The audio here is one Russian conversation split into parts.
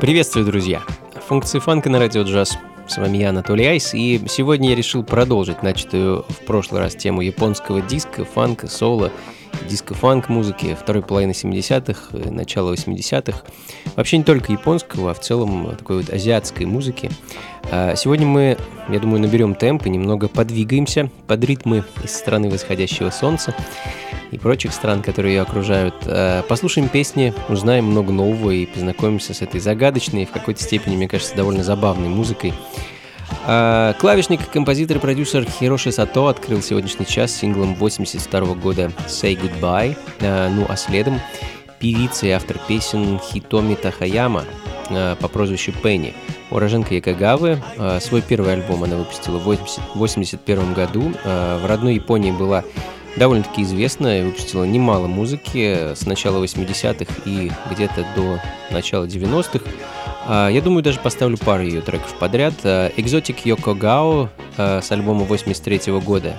Приветствую, друзья! Функции фанка на радио джаз. С вами я, Анатолий Айс, и сегодня я решил продолжить начатую в прошлый раз тему японского диска, фанка, соло, диско-фанк музыки второй половины 70-х, начала 80-х. Вообще не только японского, а в целом такой вот азиатской музыки. Сегодня мы, я думаю, наберем темп и немного подвигаемся под ритмы из страны восходящего солнца и прочих стран, которые ее окружают. Послушаем песни, узнаем много нового и познакомимся с этой загадочной, в какой-то степени, мне кажется, довольно забавной музыкой. Клавишник, композитор и продюсер Хироши Сато открыл сегодняшний час синглом 82 года «Say Goodbye», ну а следом певица и автор песен Хитоми Тохаяма по прозвищу Пенни. Уроженка Якагавы. Свой первый альбом она выпустила в 1981 году. В родной Японии была довольно-таки известна и выпустила немало музыки с начала 80-х и где-то до начала 90-х. Я думаю, даже поставлю пару ее треков подряд. «Экзотик Йокогао» с альбома 83 года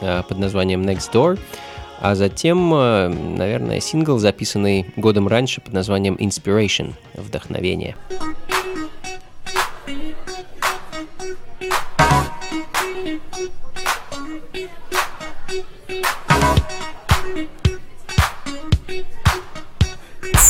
под названием «Next Door», а затем, наверное, сингл, записанный годом раньше под названием «Inspiration» — «Вдохновение».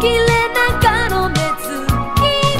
Киле накано мецуки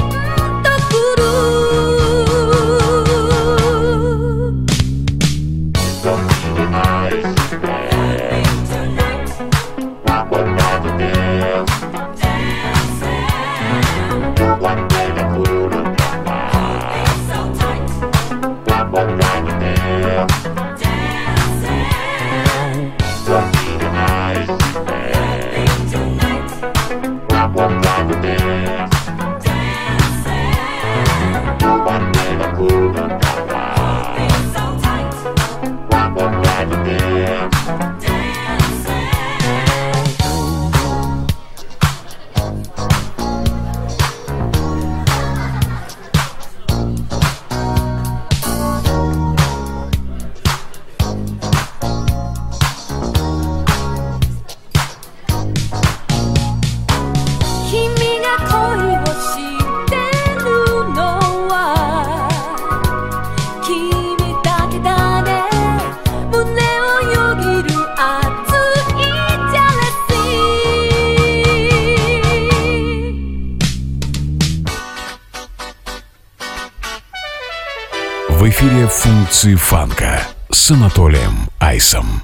эфире «Функции фанка» с Анатолием Айсом.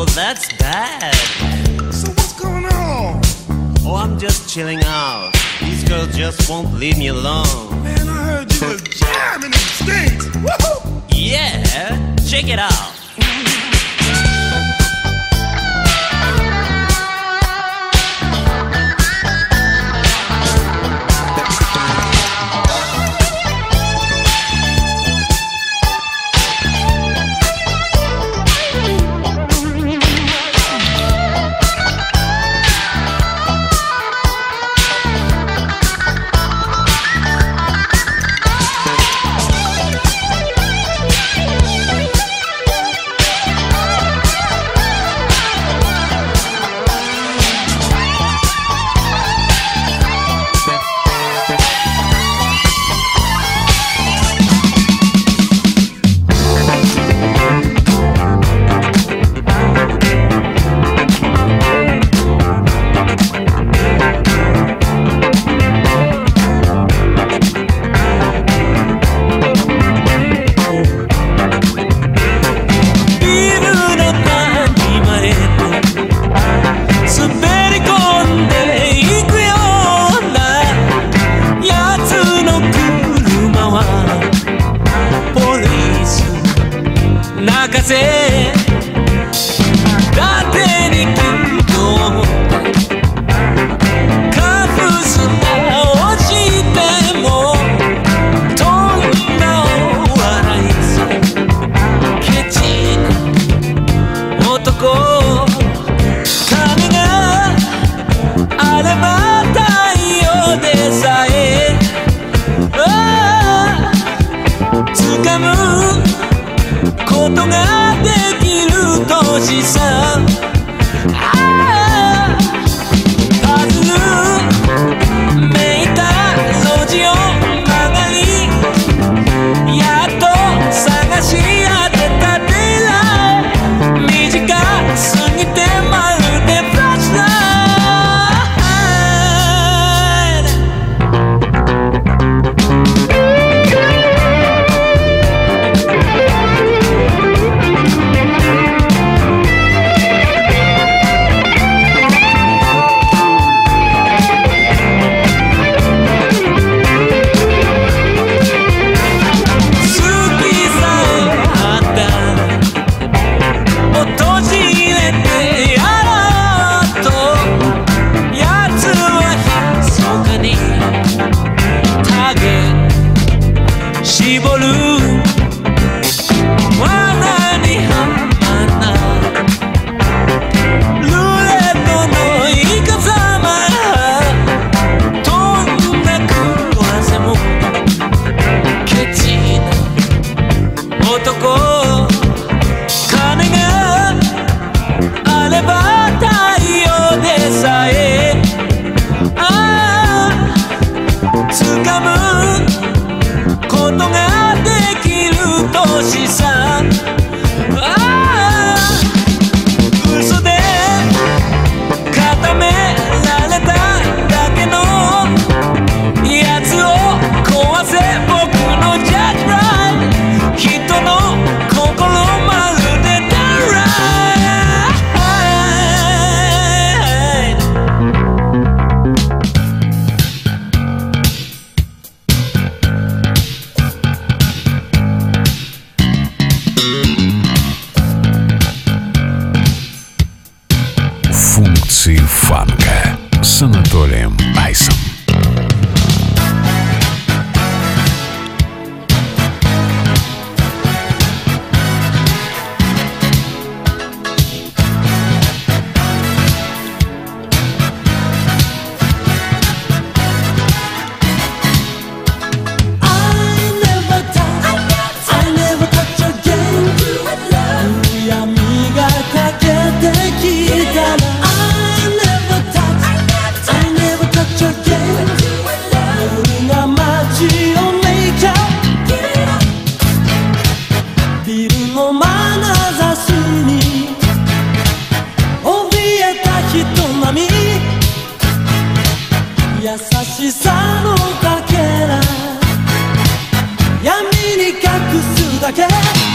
Oh, that's bad. So what's going on? Oh, I'm just chilling out. These girls just won't leave me alone. Man, I heard you was jamming in stinks. Woohoo! Yeah, check it out.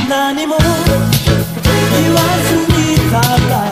Нанимо, не возьми тогда.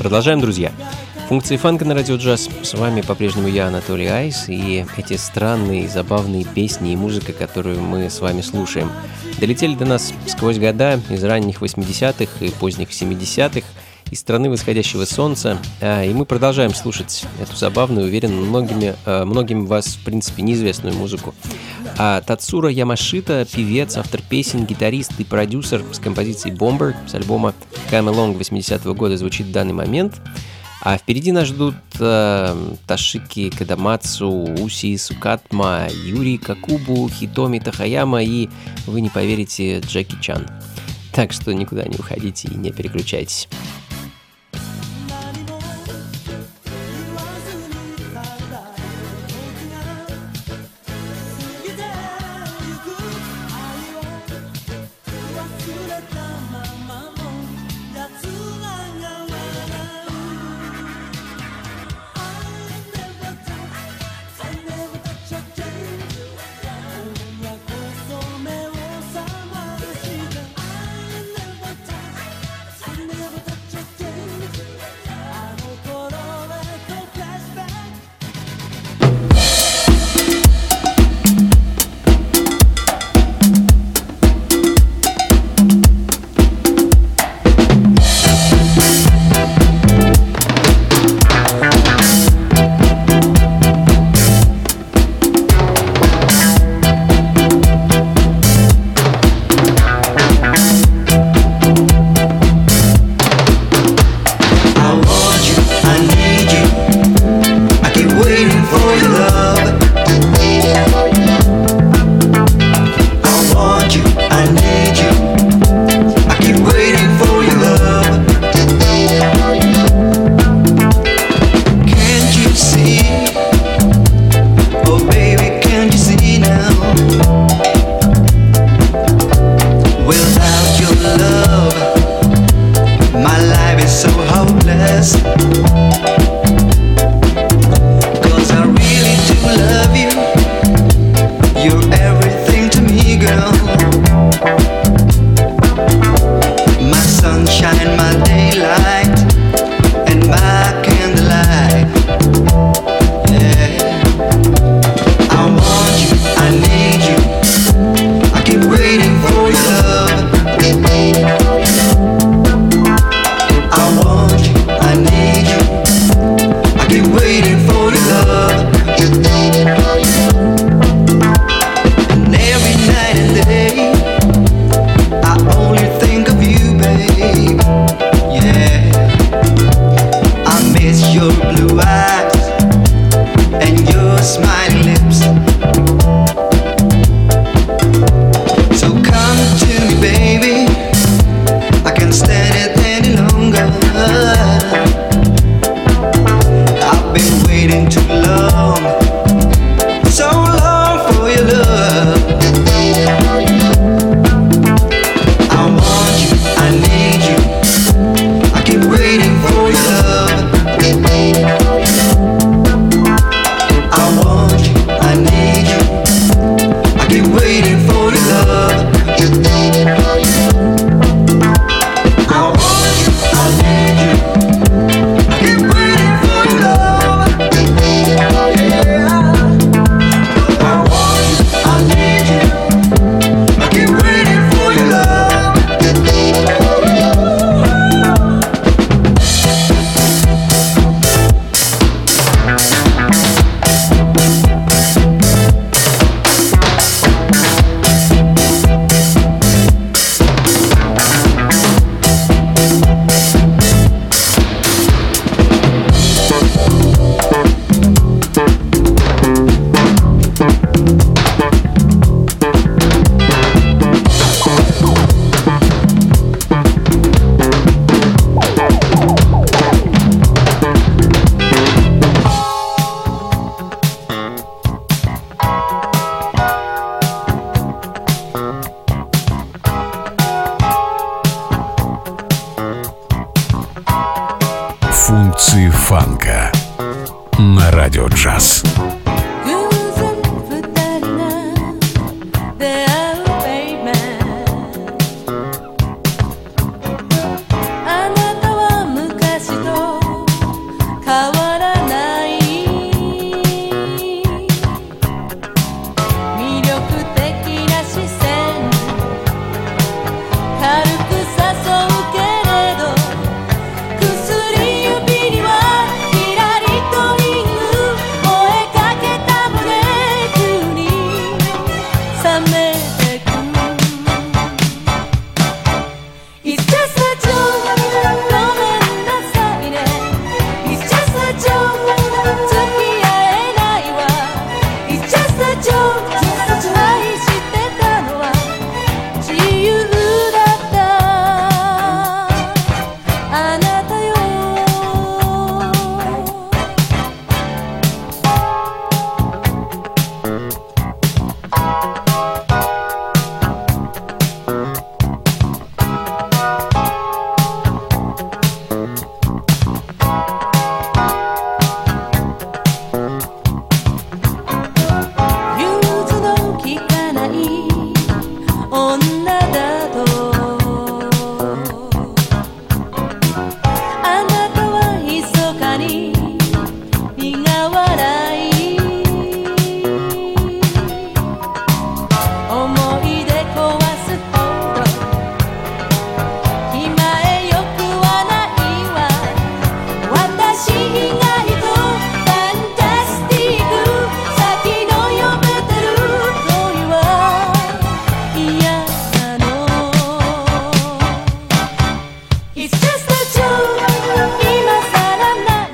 Продолжаем, друзья. Функции фанка на радио джаз. С вами по-прежнему я, Анатолий Айс, и эти странные, забавные песни и музыка, которую мы с вами слушаем, долетели до нас сквозь года из ранних 80-х и поздних 70-х, из страны восходящего солнца, и мы продолжаем слушать эту забавную, уверен, многим вас, в принципе, неизвестную музыку. Тацура Ямашита, певец, автор песен, гитарист и продюсер с композицией «Bomber» с альбома «Come Along» 80-го года звучит в данный момент. А впереди нас ждут Ташики Кадаматсу, Уси Сукатма, Юри Какубу, Хитоми Тохаяма и, вы не поверите, Джеки Чан. Так что никуда не уходите и не переключайтесь. I want you, I need you, I keep waiting for your love. Функции фанка на радио джаз.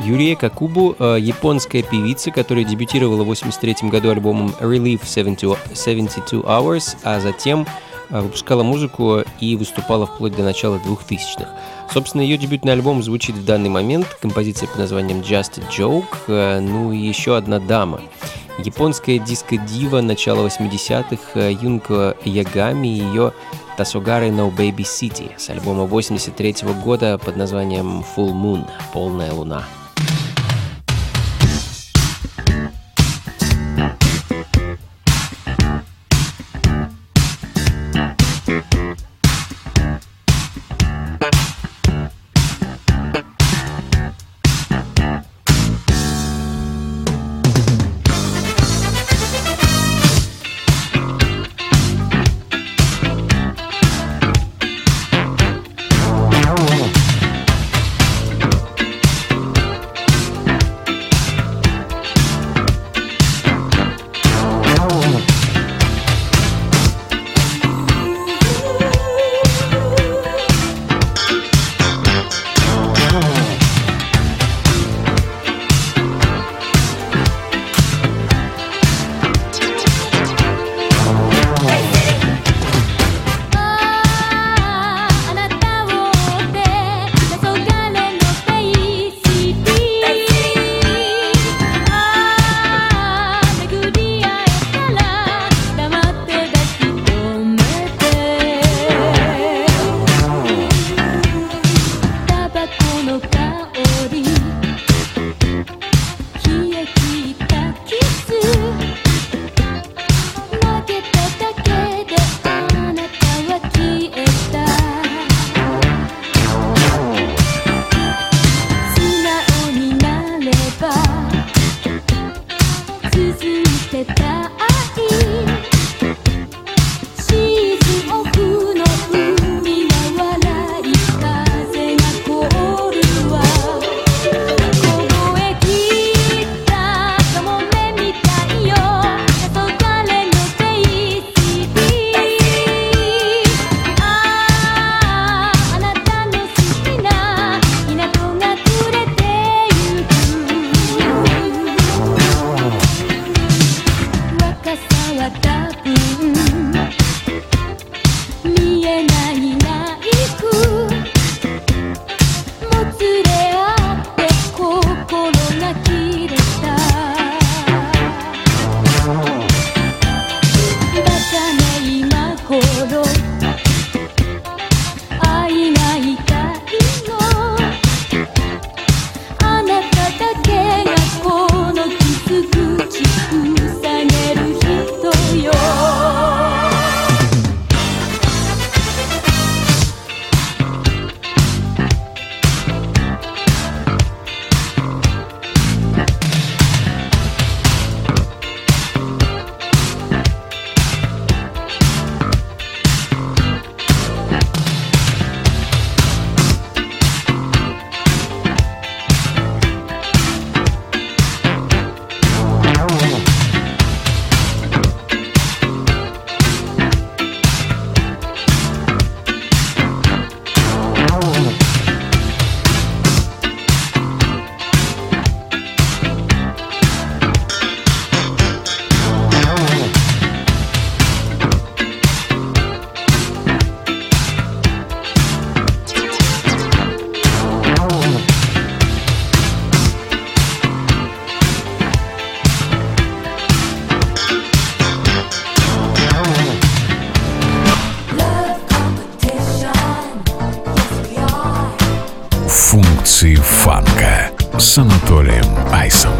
Юри Какубу, японская певица, которая дебютировала в 1983 году альбомом Relief 72 Hours, а затем выпускала музыку и выступала вплоть до начала 2000-х. Собственно, ее дебютный альбом звучит в данный момент, композиция под названием Just a Joke, ну и еще одна дама. Японская диско-дива начала 80-х Юнко Ягами и ее Тасугары No Baby City с альбома 83 года под названием Full Moon, полная луна. Функции фанка с Анатолием Айсом.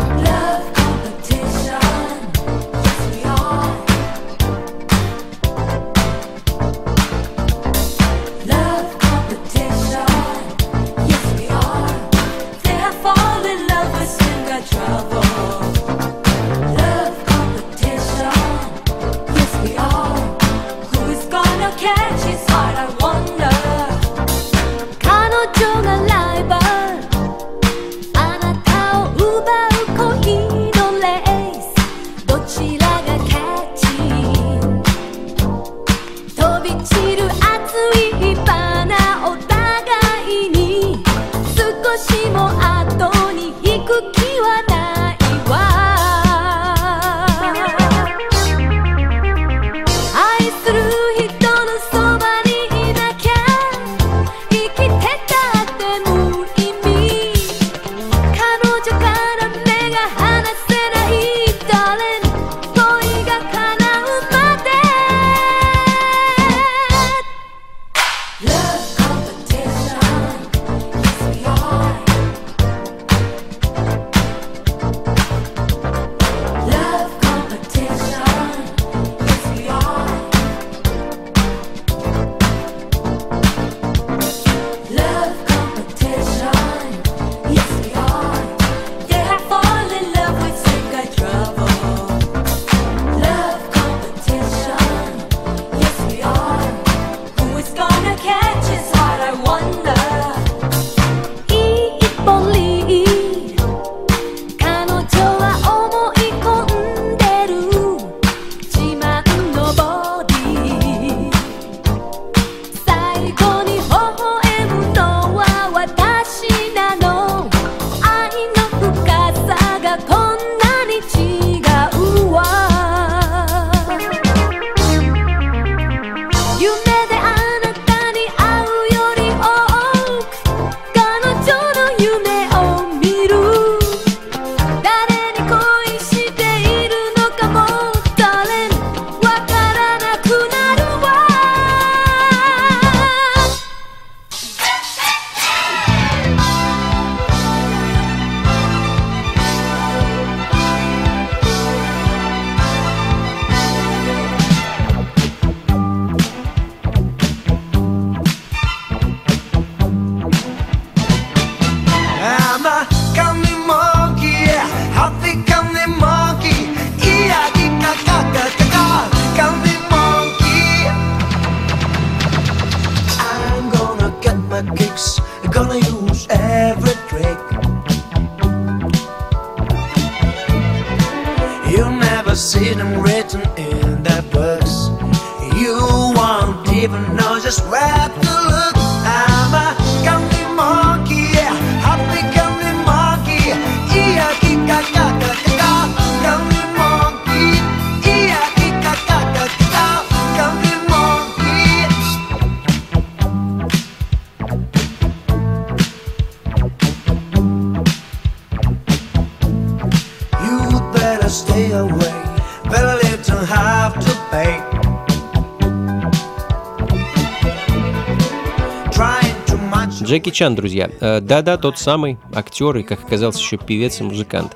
Джеки Чан, друзья. Да-да, тот самый актер и, как оказалось, еще певец и музыкант.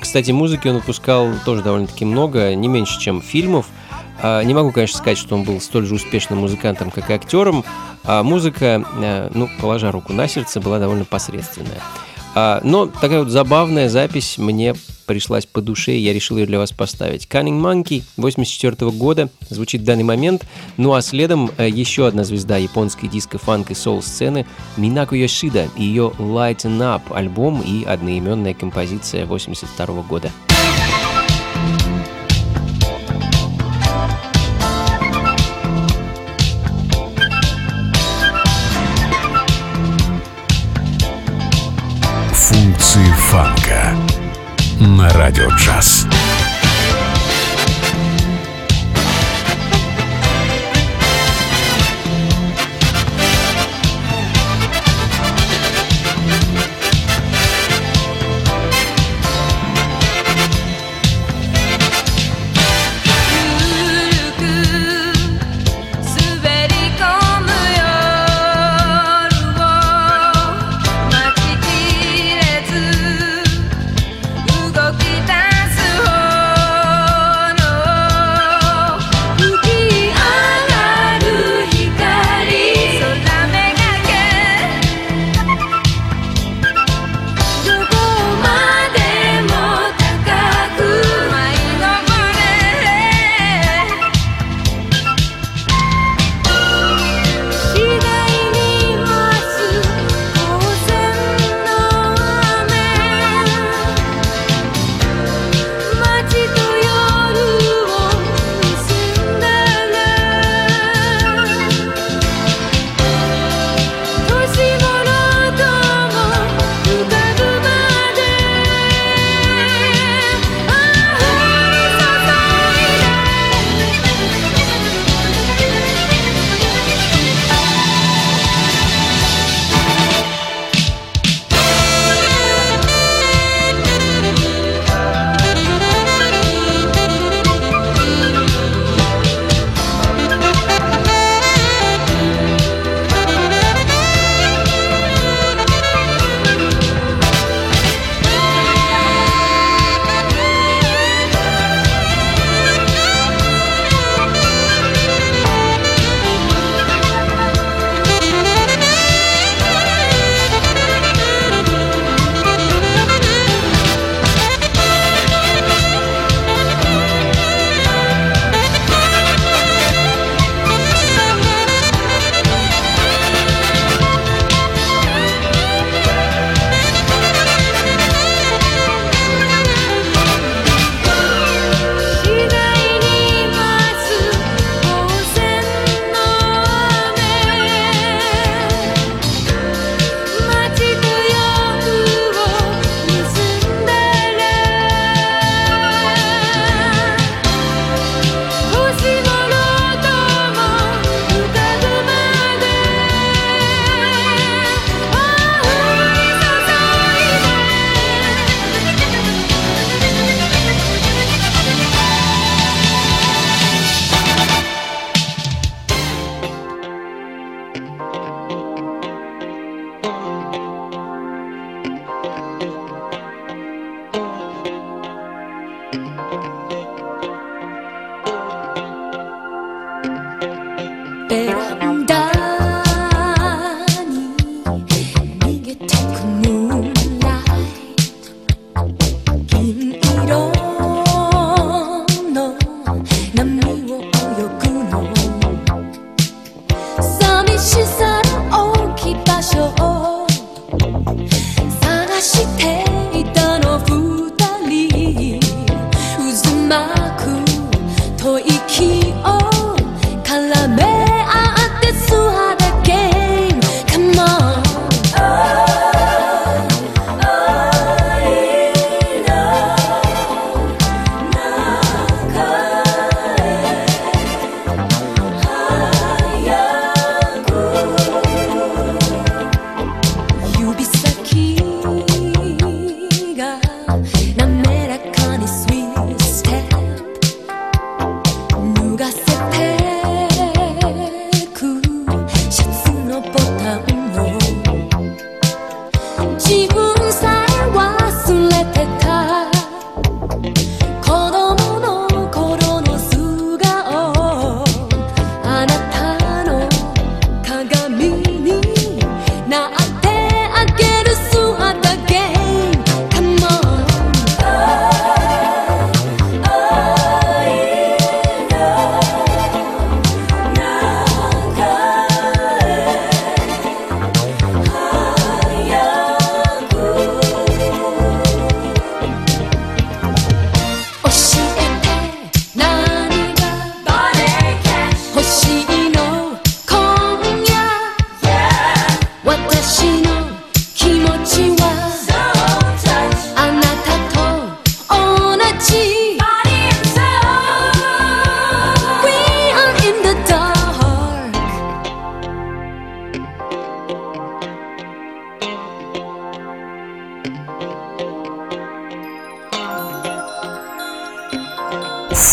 Кстати, музыки он выпускал тоже довольно-таки много, не меньше, чем фильмов. Не могу, конечно, сказать, что он был столь же успешным музыкантом, как и актером. Музыка, положа руку на сердце, была довольно посредственная. Но такая вот забавная запись мне пришлась по душе, и я решил ее для вас поставить. Cunning Monkey 1984 года звучит в данный момент. Ну а следом еще одна звезда японской диско-фанк и соул-сцены Минако Яшида и ее Lighten Up альбом и одноименная композиция 1982 года. Функции фанка на радио джаз.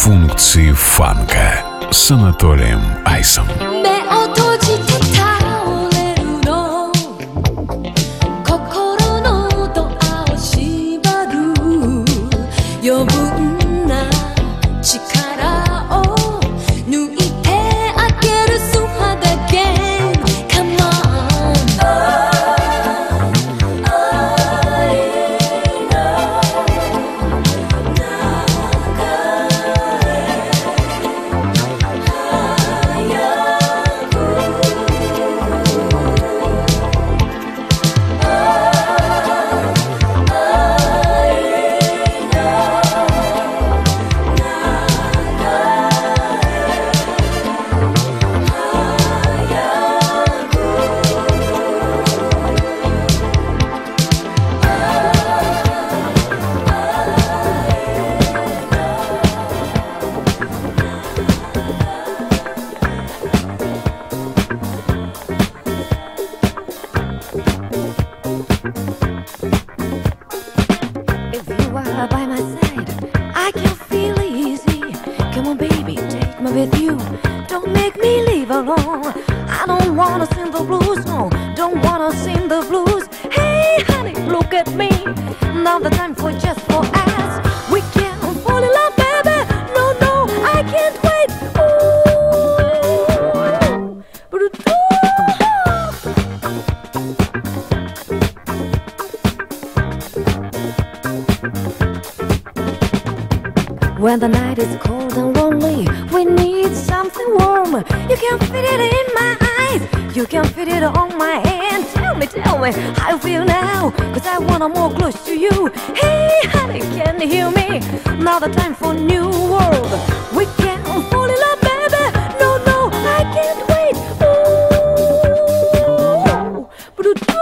Функции фанка с Анатолием Айсом. When the night is cold and lonely, we need something warm. You can feel it in my eyes, you can feel it on my hand. Tell me how you feel now, cause I wanna more close to you. Hey honey, can you hear me? Now the time for new world. We can fall in love, baby. No, no, I can't wait. Ooh, ba-do-do.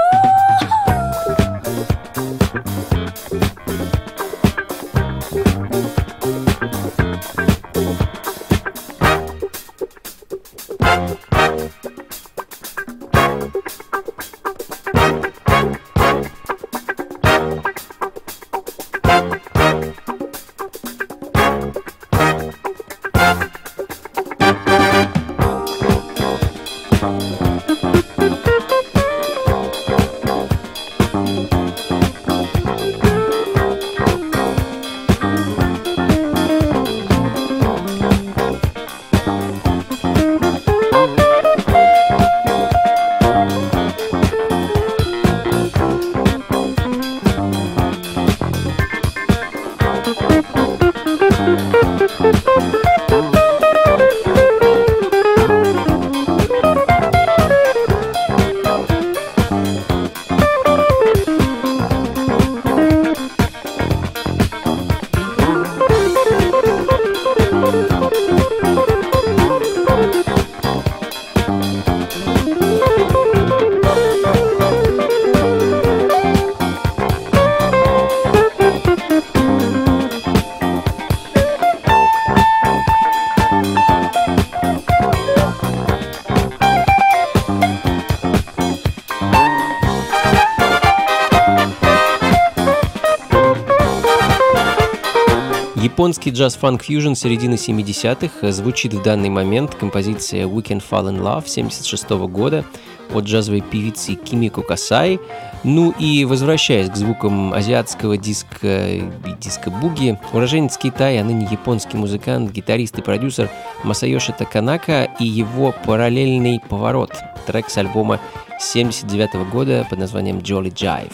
Японский джаз-фанк-фьюжн середины 70-х. Звучит в данный момент композиция «We Can Fall in Love» 76 года от джазовой певицы Кимико Касай. Ну и возвращаясь к звукам азиатского диска и диско-буги, уроженец Китая, а ныне японский музыкант, гитарист и продюсер Масаёши Таканака и его параллельный поворот. Трек с альбома 79 года под названием «Jolly Jive».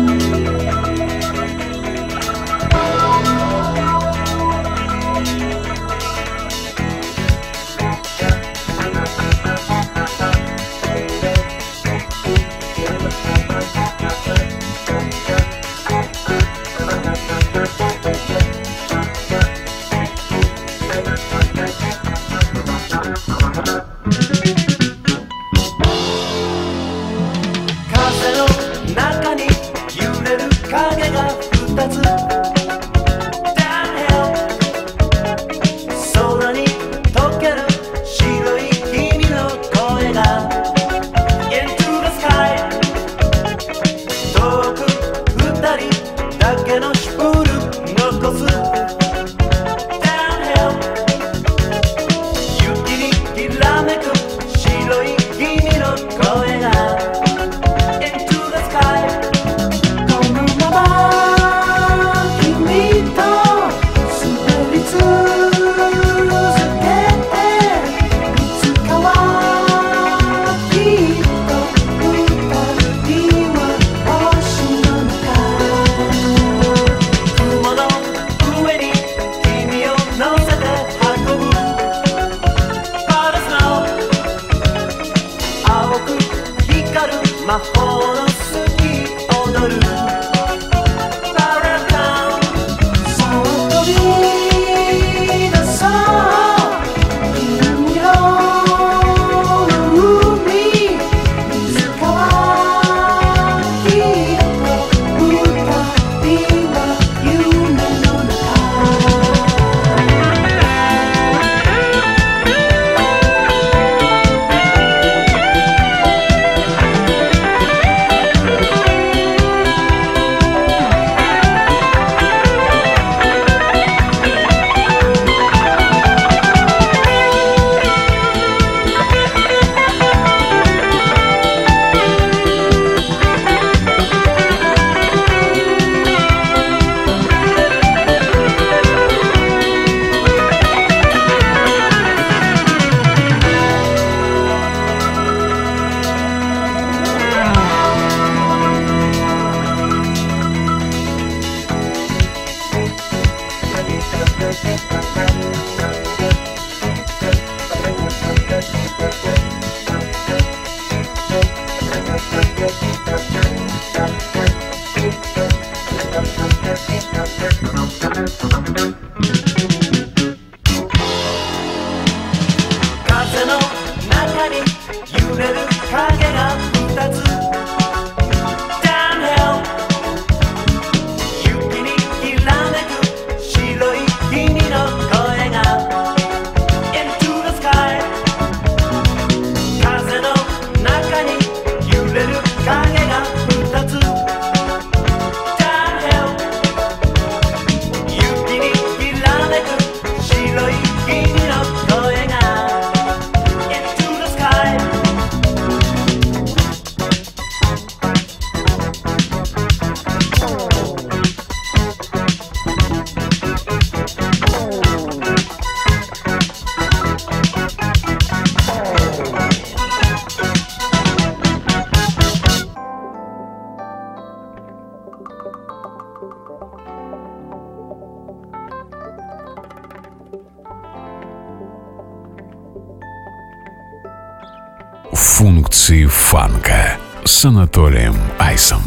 Функции фанка с Анатолием Айсом.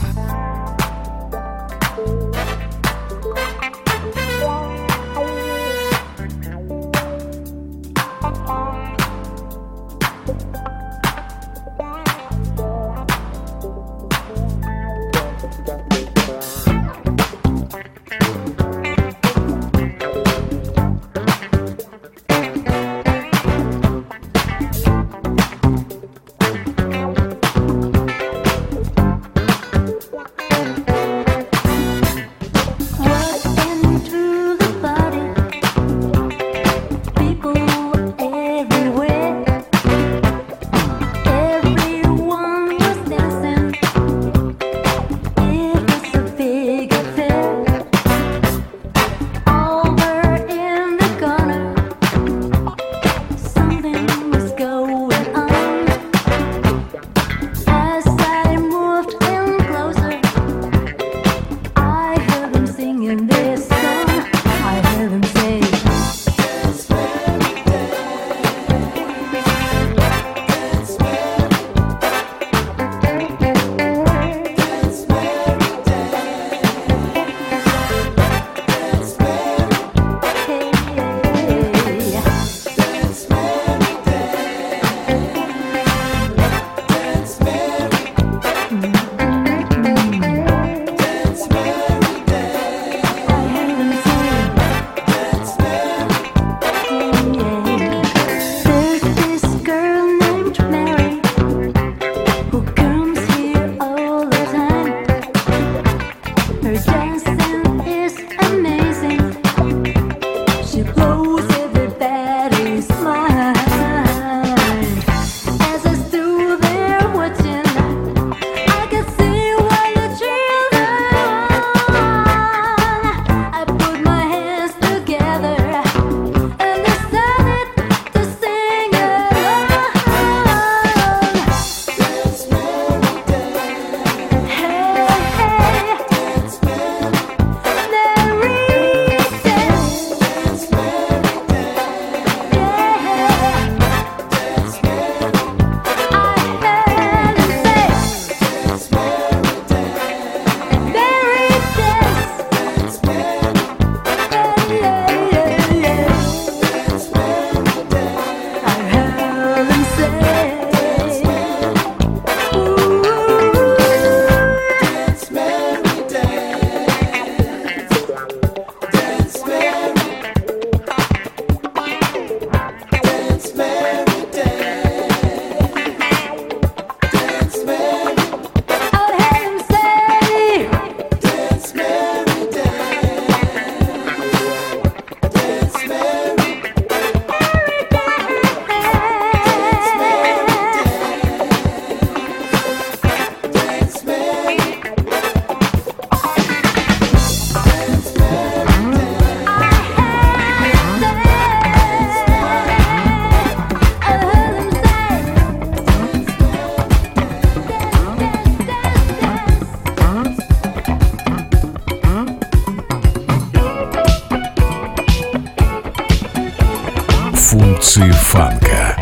Фанка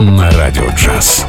на радио джаз.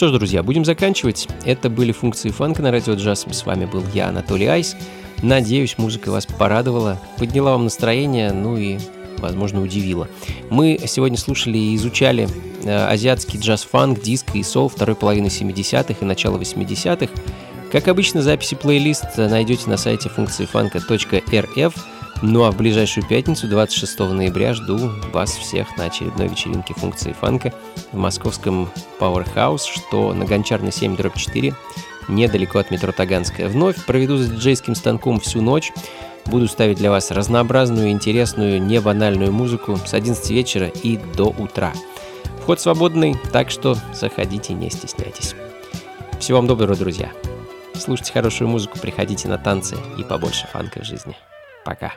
что ж, друзья, будем заканчивать. Это были функции фанка на радио джаз. С вами был я, Анатолий Айс. Надеюсь, музыка вас порадовала, подняла вам настроение, ну и, возможно, удивила. Мы сегодня слушали и изучали азиатский джаз-фанк, диско и сол второй половины 70-х и начала 80-х. Как обычно, записи плейлист найдете на сайте функциифанка.рф. Ну а в ближайшую пятницу, 26 ноября, жду вас всех на очередной вечеринке функции фанка в московском Powerhouse, что на Гончарной 7/4, недалеко от метро Таганская. Вновь проведу с диджейским станком всю ночь. Буду ставить для вас разнообразную, интересную, небанальную музыку с 11 вечера и до утра. Вход свободный, так что заходите, не стесняйтесь. Всего вам доброго, друзья. Слушайте хорошую музыку, приходите на танцы и побольше фанка в жизни. Пока.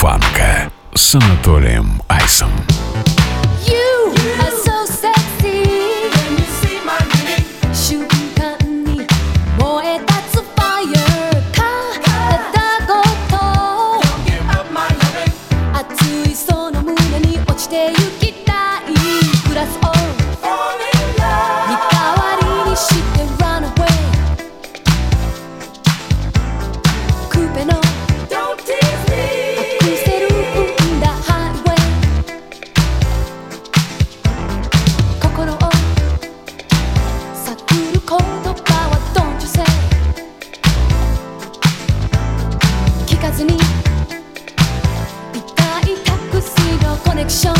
Фанка с Анатолием Айсом. Show.